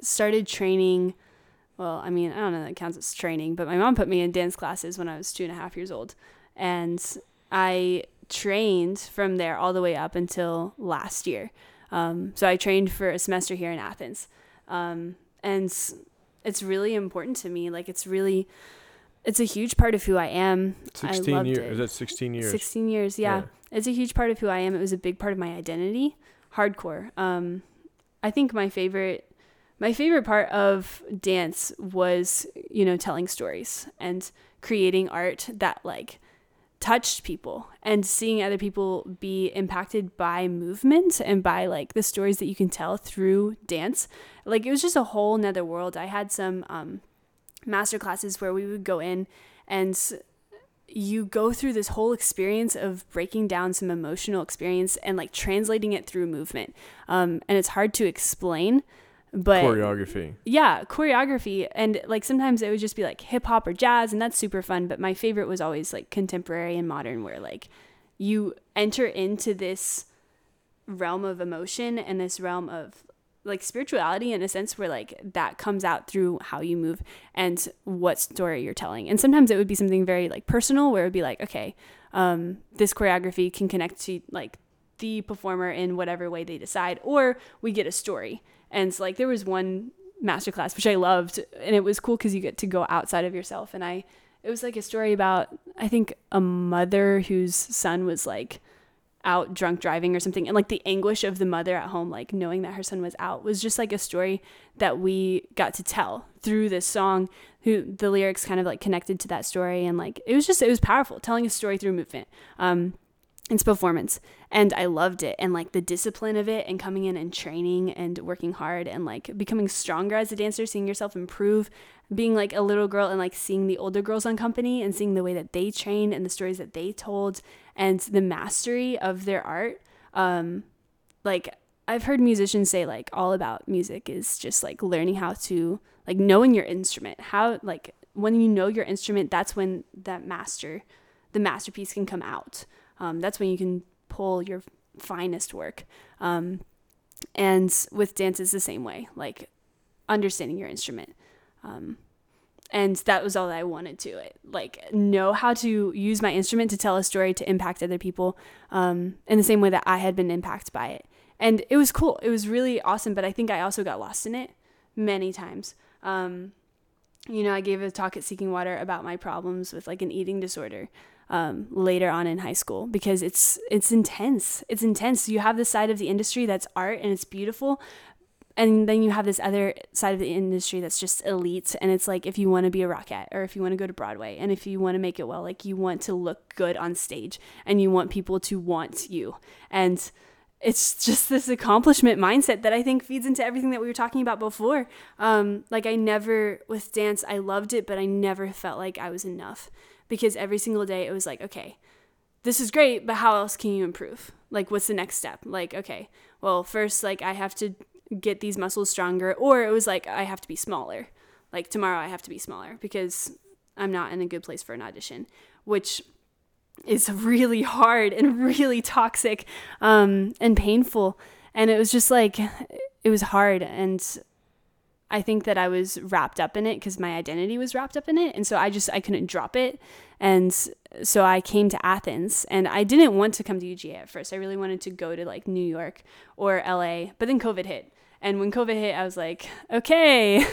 started training, well, I mean, I don't know if that counts as training, but my mom put me in dance classes when I was two and a half years old. And I trained from there all the way up until last year. Um, so I trained for a semester here in Athens. Um, and... It's really important to me. Like it's really, it's a huge part of who I am. sixteen I loved years. It. Is that sixteen years? sixteen years. Yeah. yeah. It's a huge part of who I am. It was a big part of my identity. Hardcore. Um, I think my favorite, my favorite part of dance was, you know, telling stories and creating art that like touched people, and seeing other people be impacted by movement and by like the stories that you can tell through dance, like it was just a whole nother world. I had some um master classes where we would go in and you go through this whole experience of breaking down some emotional experience and like translating it through movement, um and it's hard to explain. But choreography. Yeah, choreography. And like sometimes it would just be like hip hop or jazz, and that's super fun. But my favorite was always like contemporary and modern, where like you enter into this realm of emotion and this realm of like spirituality in a sense, where like that comes out through how you move and what story you're telling. And sometimes it would be something very like personal, where it would be like, okay, um, this choreography can connect to like the performer in whatever way they decide, or we get a story. And so like there was one masterclass which I loved, and it was cool because you get to go outside of yourself. And I, it was like a story about, I think, a mother whose son was like out drunk driving or something, and like the anguish of the mother at home, like knowing that her son was out, was just like a story that we got to tell through this song. Who the lyrics kind of like connected to that story, and like it was just, it was powerful, telling a story through movement. Um, It's performance. And I loved it. And like the discipline of it, and coming in and training and working hard, and like becoming stronger as a dancer, seeing yourself improve, being like a little girl and like seeing the older girls on Company and seeing the way that they trained and the stories that they told and the mastery of their art. Um, like I've heard musicians say like all about music is just like learning how to like knowing your instrument, how like when you know your instrument, that's when that master, the masterpiece can come out. Um, that's when you can pull your finest work. Um, and with dance, it's the same way, like understanding your instrument. Um, and that was all that I wanted to it, like know how to use my instrument to tell a story, to impact other people, um, in the same way that I had been impacted by it. And it was cool. It was really awesome. But I think I also got lost in it many times. Um, you know, I gave a talk at Seeking Water about my problems with like an eating disorder. Um, later on in high school, because it's it's intense. It's intense. You have this side of the industry that's art and it's beautiful, and then you have this other side of the industry that's just elite, and it's like if you want to be a rockette, or if you want to go to Broadway, and if you want to make it well, like you want to look good on stage and you want people to want you. And it's just this accomplishment mindset that I think feeds into everything that we were talking about before. Um, like I never, with dance, I loved it, but I never felt like I was enough. Because every single day it was like, okay, this is great, but how else can you improve? Like, what's the next step? Like, okay, well, first, like, I have to get these muscles stronger. Or it was like, I have to be smaller. Like, tomorrow I have to be smaller because I'm not in a good place for an audition, which is really hard and really toxic um, and painful. And it was just like, it was hard. And I think that I was wrapped up in it because my identity was wrapped up in it. And so I just, I couldn't drop it. And so I came to Athens, and I didn't want to come to U G A at first. I really wanted to go to like New York or L A, but then COVID hit. And when COVID hit, I was like, okay,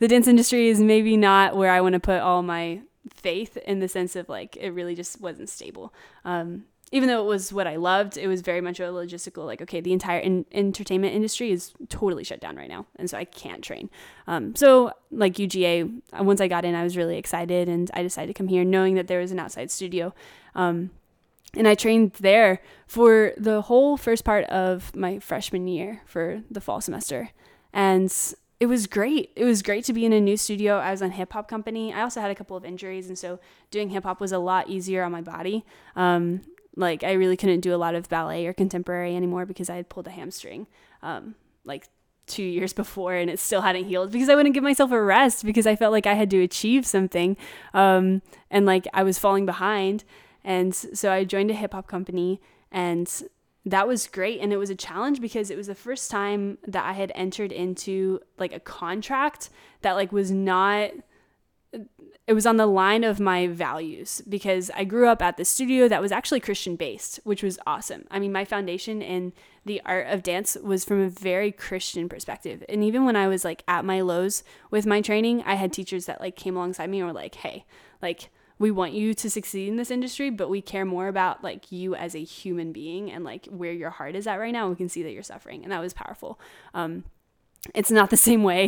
the dance industry is maybe not where I want to put all my faith, in the sense of like, it really just wasn't stable. Um, even though it was what I loved, it was very much a logistical, like, okay, the entire in- entertainment industry is totally shut down right now. And so I can't train. Um, so like U G A, once I got in, I was really excited, and I decided to come here knowing that there was an outside studio. Um, and I trained there for the whole first part of my freshman year for the fall semester. And it was great. It was great to be in a new studio. I was on Hip Hop Company. I also had a couple of injuries. And so doing hip hop was a lot easier on my body. Um, Like I really couldn't do a lot of ballet or contemporary anymore because I had pulled a hamstring um, like two years before, and it still hadn't healed because I wouldn't give myself a rest because I felt like I had to achieve something. Um, and like I was falling behind. And so I joined a hip hop company, and that was great. And it was a challenge because it was the first time that I had entered into like a contract that like was not, it was on the line of my values, because I grew up at the studio that was actually Christian based, which was awesome. I mean, my foundation in the art of dance was from a very Christian perspective. And even when I was like at my lows with my training, I had teachers that like came alongside me and were like, hey, like we want you to succeed in this industry, but we care more about like you as a human being and like where your heart is at right now. We can see that you're suffering. And that was powerful. Um, It's not the same way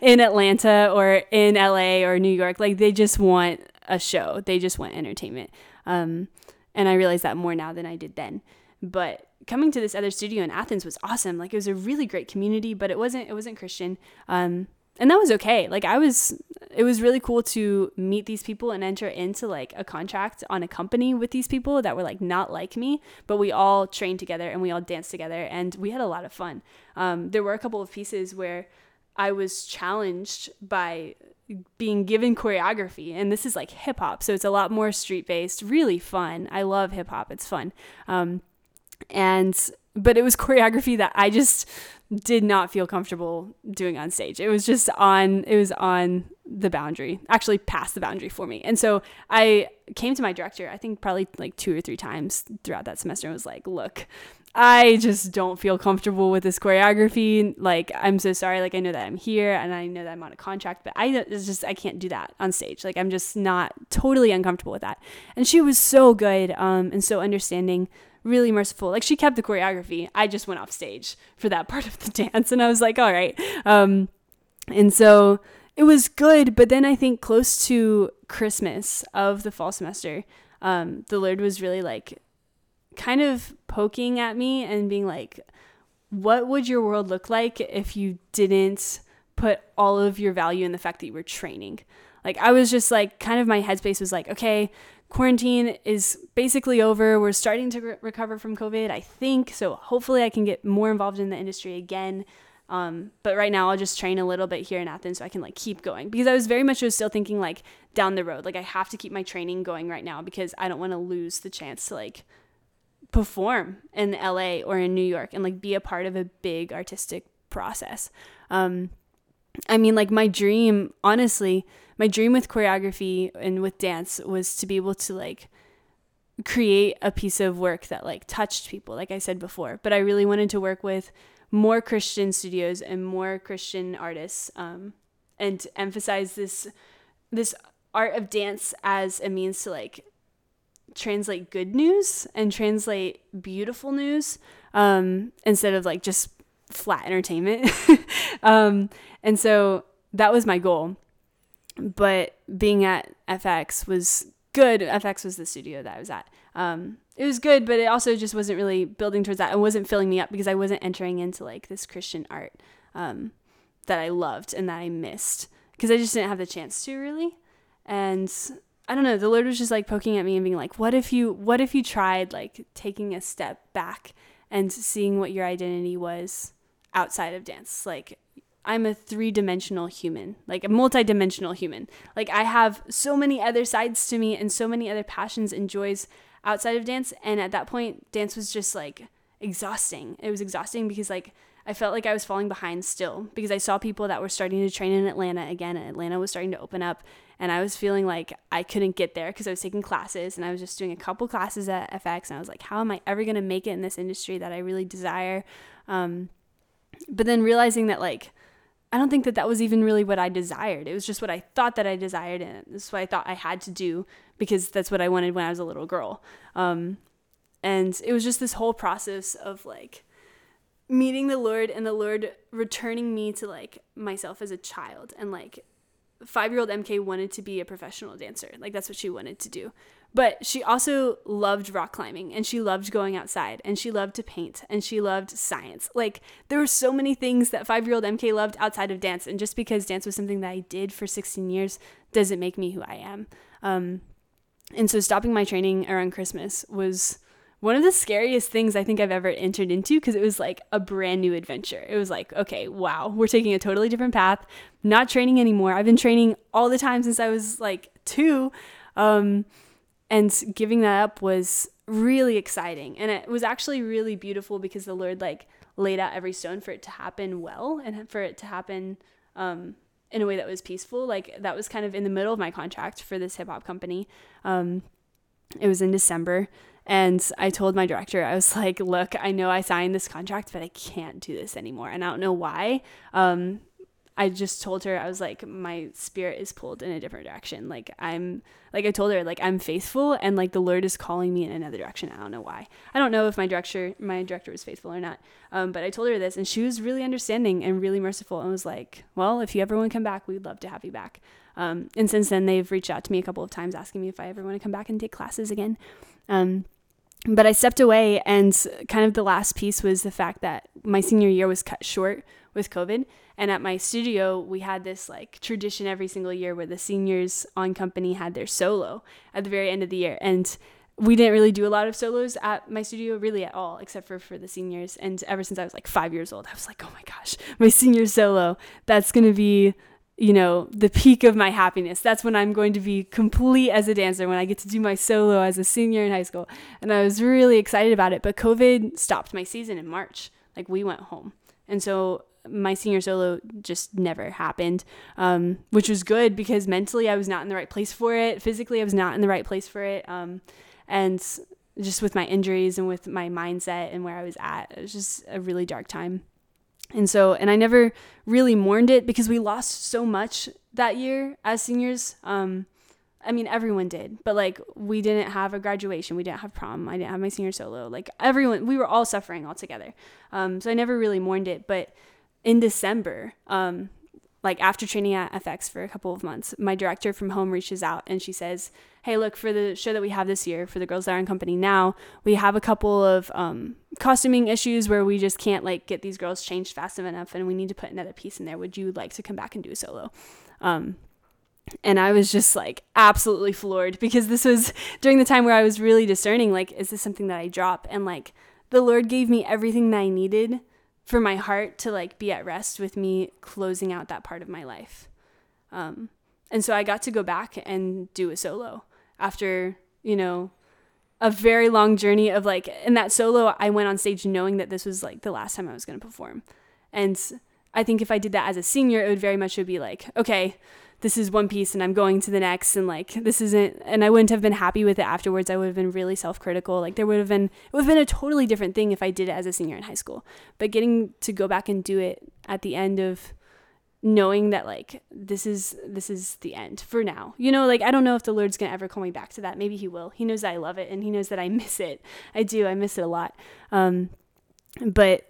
in Atlanta or in L A or New York. Like they just want a show. They just want entertainment. Um, and I realize that more now than I did then. But coming to this other studio in Athens was awesome. Like, it was a really great community, but it wasn't, it wasn't Christian. Um, and that was okay. Like, I was, it was really cool to meet these people and enter into like a contract on a company with these people that were like not like me, but we all trained together and we all danced together and we had a lot of fun. Um, there were a couple of pieces where I was challenged by being given choreography, and this is like hip hop. So it's a lot more street based, really fun. I love hip hop. It's fun. Um, and, but it was choreography that I just did not feel comfortable doing on stage. It was just on, it was on the boundary, actually past the boundary for me. And so I came to my director, I think probably like two or three times throughout that semester, and was like, look, I just don't feel comfortable with this choreography. Like, I'm so sorry. Like, I know that I'm here and I know that I'm on a contract, but I it's just, I can't do that on stage. Like, I'm just not totally uncomfortable with that. And she was so good um, and so understanding, really merciful. Like, she kept the choreography. I just went off stage for that part of the dance. And I was like, all right. Um, and so it was good. But then I think close to Christmas of the fall semester, um, the Lord was really like, kind of poking at me and being like, what would your world look like if you didn't put all of your value in the fact that you were training? Like, I was just like, kind of my headspace was like, okay, quarantine is basically over. We're starting to re- recover from COVID, I think. So hopefully I can get more involved in the industry again. Um, but right now I'll just train a little bit here in Athens so I can like keep going, because I was very much was still thinking like down the road, like I have to keep my training going right now because I don't want to lose the chance to like perform in L A or in New York and like be a part of a big artistic process. Um, I mean, like my dream, honestly, my dream with choreography and with dance was to be able to like create a piece of work that like touched people, like I said before, but I really wanted to work with more Christian studios and more Christian artists, um, and emphasize this, this art of dance as a means to like translate good news and translate beautiful news, um, instead of like just flat entertainment. um, and so that was my goal. But being at F X was good. F X was the studio that I was at. Um, it was good, but it also just wasn't really building towards that. It wasn't filling me up because I wasn't entering into like this Christian art, um, that I loved and that I missed because I just didn't have the chance to really. And I don't know, the Lord was just like poking at me and being like, what if you, what if you tried like taking a step back and seeing what your identity was outside of dance? Like, I'm a three-dimensional human, like a multidimensional human. Like, I have so many other sides to me and so many other passions and joys outside of dance. And at that point, dance was just like exhausting. It was exhausting because like I felt like I was falling behind still, because I saw people that were starting to train in Atlanta again, and Atlanta was starting to open up, and I was feeling like I couldn't get there because I was taking classes, and I was just doing a couple classes at F X, and I was like, how am I ever going to make it in this industry that I really desire? Um, but then realizing that like, I don't think that that was even really what I desired. It was just what I thought that I desired, and this is what I thought I had to do because that's what I wanted when I was a little girl. Um, and it was just this whole process of like, meeting the Lord and the Lord returning me to like myself as a child. And like five-year-old M K wanted to be a professional dancer. Like, that's what she wanted to do. But she also loved rock climbing, and she loved going outside, and she loved to paint, and she loved science. Like, there were so many things that five-year-old M K loved outside of dance. And just because dance was something that I did for sixteen years doesn't make me who I am. Um, and so stopping my training around Christmas was one of the scariest things I think I've ever entered into, because it was like a brand new adventure. It was like, okay, wow, we're taking a totally different path, not training anymore. I've been training all the time since I was like two. Um, and giving that up was really exciting. And it was actually really beautiful because the Lord like laid out every stone for it to happen well, and for it to happen um, in a way that was peaceful. Like, that was kind of in the middle of my contract for this hip hop company. Um, it was in December. And I told my director, I was like, look, I know I signed this contract, but I can't do this anymore. And I don't know why. Um, I just told her, I was like, my spirit is pulled in a different direction. Like I'm, like I told her, like I'm faithful, and like the Lord is calling me in another direction. I don't know why. I don't know if my director, my director was faithful or not. Um, but I told her this, and she was really understanding and really merciful, and was like, well, if you ever want to come back, we'd love to have you back. Um, and since then, they've reached out to me a couple of times asking me if I ever want to come back and take classes again. Um, but I stepped away, and kind of the last piece was the fact that my senior year was cut short with COVID. And at my studio, we had this like tradition every single year where the seniors on company had their solo at the very end of the year. And we didn't really do a lot of solos at my studio really at all, except for, for the seniors. And ever since I was like five years old, I was like, oh my gosh, my senior solo, that's going to be, you know, the peak of my happiness. That's when I'm going to be complete as a dancer, when I get to do my solo as a senior in high school. And I was really excited about it, but COVID stopped my season in March. Like we went home. And so my senior solo just never happened, um, which was good because mentally I was not in the right place for it. Physically, I was not in the right place for it. Um, and just with my injuries and with my mindset and where I was at, it was just a really dark time. And so, and I never really mourned it because we lost so much that year as seniors. Um, I mean, everyone did, but like we didn't have a graduation. We didn't have prom. I didn't have my senior solo. Like everyone, we were all suffering all together. Um, so I never really mourned it, but in December, um, like after training at F X for a couple of months, my director from home reaches out and she says, hey, look, for the show that we have this year, for the girls that are in company now, we have a couple of um, costuming issues where we just can't like get these girls changed fast enough, and we need to put another piece in there. Would you like to come back and do a solo? Um, and I was just like absolutely floored, because this was during the time where I was really discerning, like, is this something that I drop? And like the Lord gave me everything that I needed for my heart to like be at rest with me closing out that part of my life. Um, and so I got to go back and do a solo after, you know, a very long journey of like, in that solo, I went on stage knowing that this was like the last time I was going to perform. And I think if I did that as a senior, it would very much would be like, okay, this is one piece and I'm going to the next, and like this isn't, and I wouldn't have been happy with it afterwards. I would have been really self-critical. Like there would have been, it would have been a totally different thing if I did it as a senior in high school. But getting to go back and do it at the end of knowing that like this is this is the end for now. You know, like I don't know if the Lord's gonna ever call me back to that. Maybe he will. He knows that I love it, and he knows that I miss it. I do. I miss it a lot. Um, but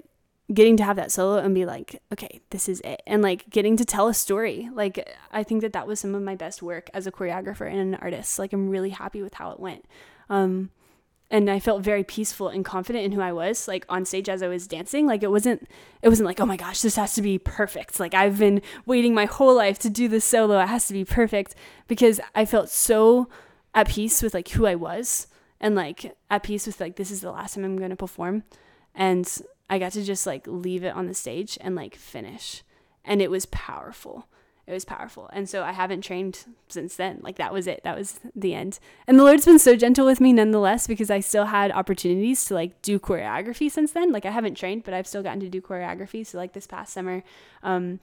getting to have that solo and be like, okay, this is it. And like getting to tell a story. Like I think that that was some of my best work as a choreographer and an artist. Like I'm really happy with how it went. Um, and I felt very peaceful and confident in who I was, like on stage as I was dancing. Like it wasn't, it wasn't like, oh my gosh, this has to be perfect. Like I've been waiting my whole life to do this solo. It has to be perfect, because I felt so at peace with like who I was, and like at peace with like, this is the last time I'm going to perform. And I got to just like leave it on the stage and like finish. And it was powerful. It was powerful. And so I haven't trained since then. Like that was it. That was the end. And the Lord's been so gentle with me nonetheless, because I still had opportunities to like do choreography since then. Like I haven't trained, but I've still gotten to do choreography. So like this past summer, um,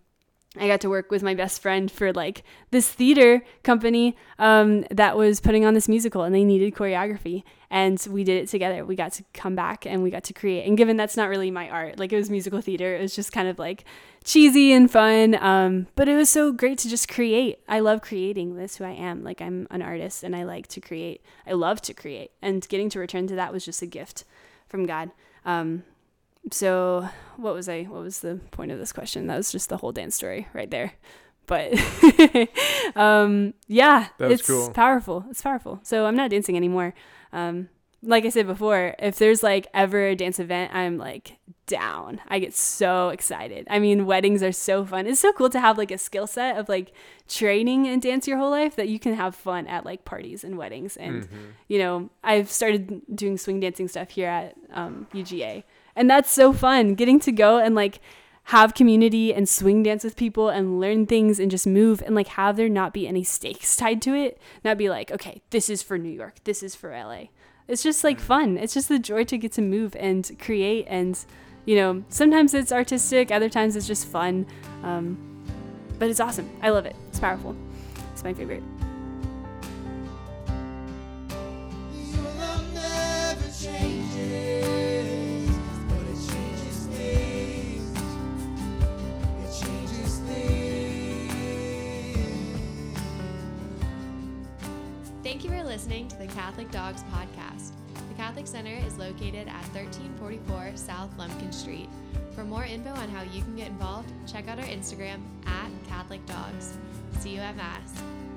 I got to work with my best friend for like this theater company um, that was putting on this musical, and they needed choreography, and we did it together. We got to come back and we got to create. And given that's not really my art, like it was musical theater, it was just kind of like cheesy and fun. Um, but it was so great to just create. I love creating. That's who I am. Like I'm an artist, and I like to create. I love to create, and getting to return to that was just a gift from God. Um, So what was I, what was the point of this question? That was just the whole dance story right there. But um, yeah, it's cool. powerful. It's powerful. So I'm not dancing anymore. Um, like I said before, if there's like ever a dance event, I'm like down. I get so excited. I mean, weddings are so fun. It's so cool to have like a skill set of like training and dance your whole life that you can have fun at like parties and weddings. And, mm-hmm. you know, I've started doing swing dancing stuff here at um, U G A. And that's so fun, getting to go and like have community and swing dance with people and learn things and just move, and like have there not be any stakes tied to it. Not be like, okay, this is for New York, this is for L A. It's just like fun. It's just the joy to get to move and create. And, you know, sometimes it's artistic, other times it's just fun. Um, but it's awesome. I love it. It's powerful. It's my favorite. Thank you. Thank you for listening to the Catholic Dogs podcast. The Catholic Center is located at thirteen forty-four South Lumpkin Street. For more info on how you can get involved, check out our Instagram at Catholic Dogs. See you at Mass.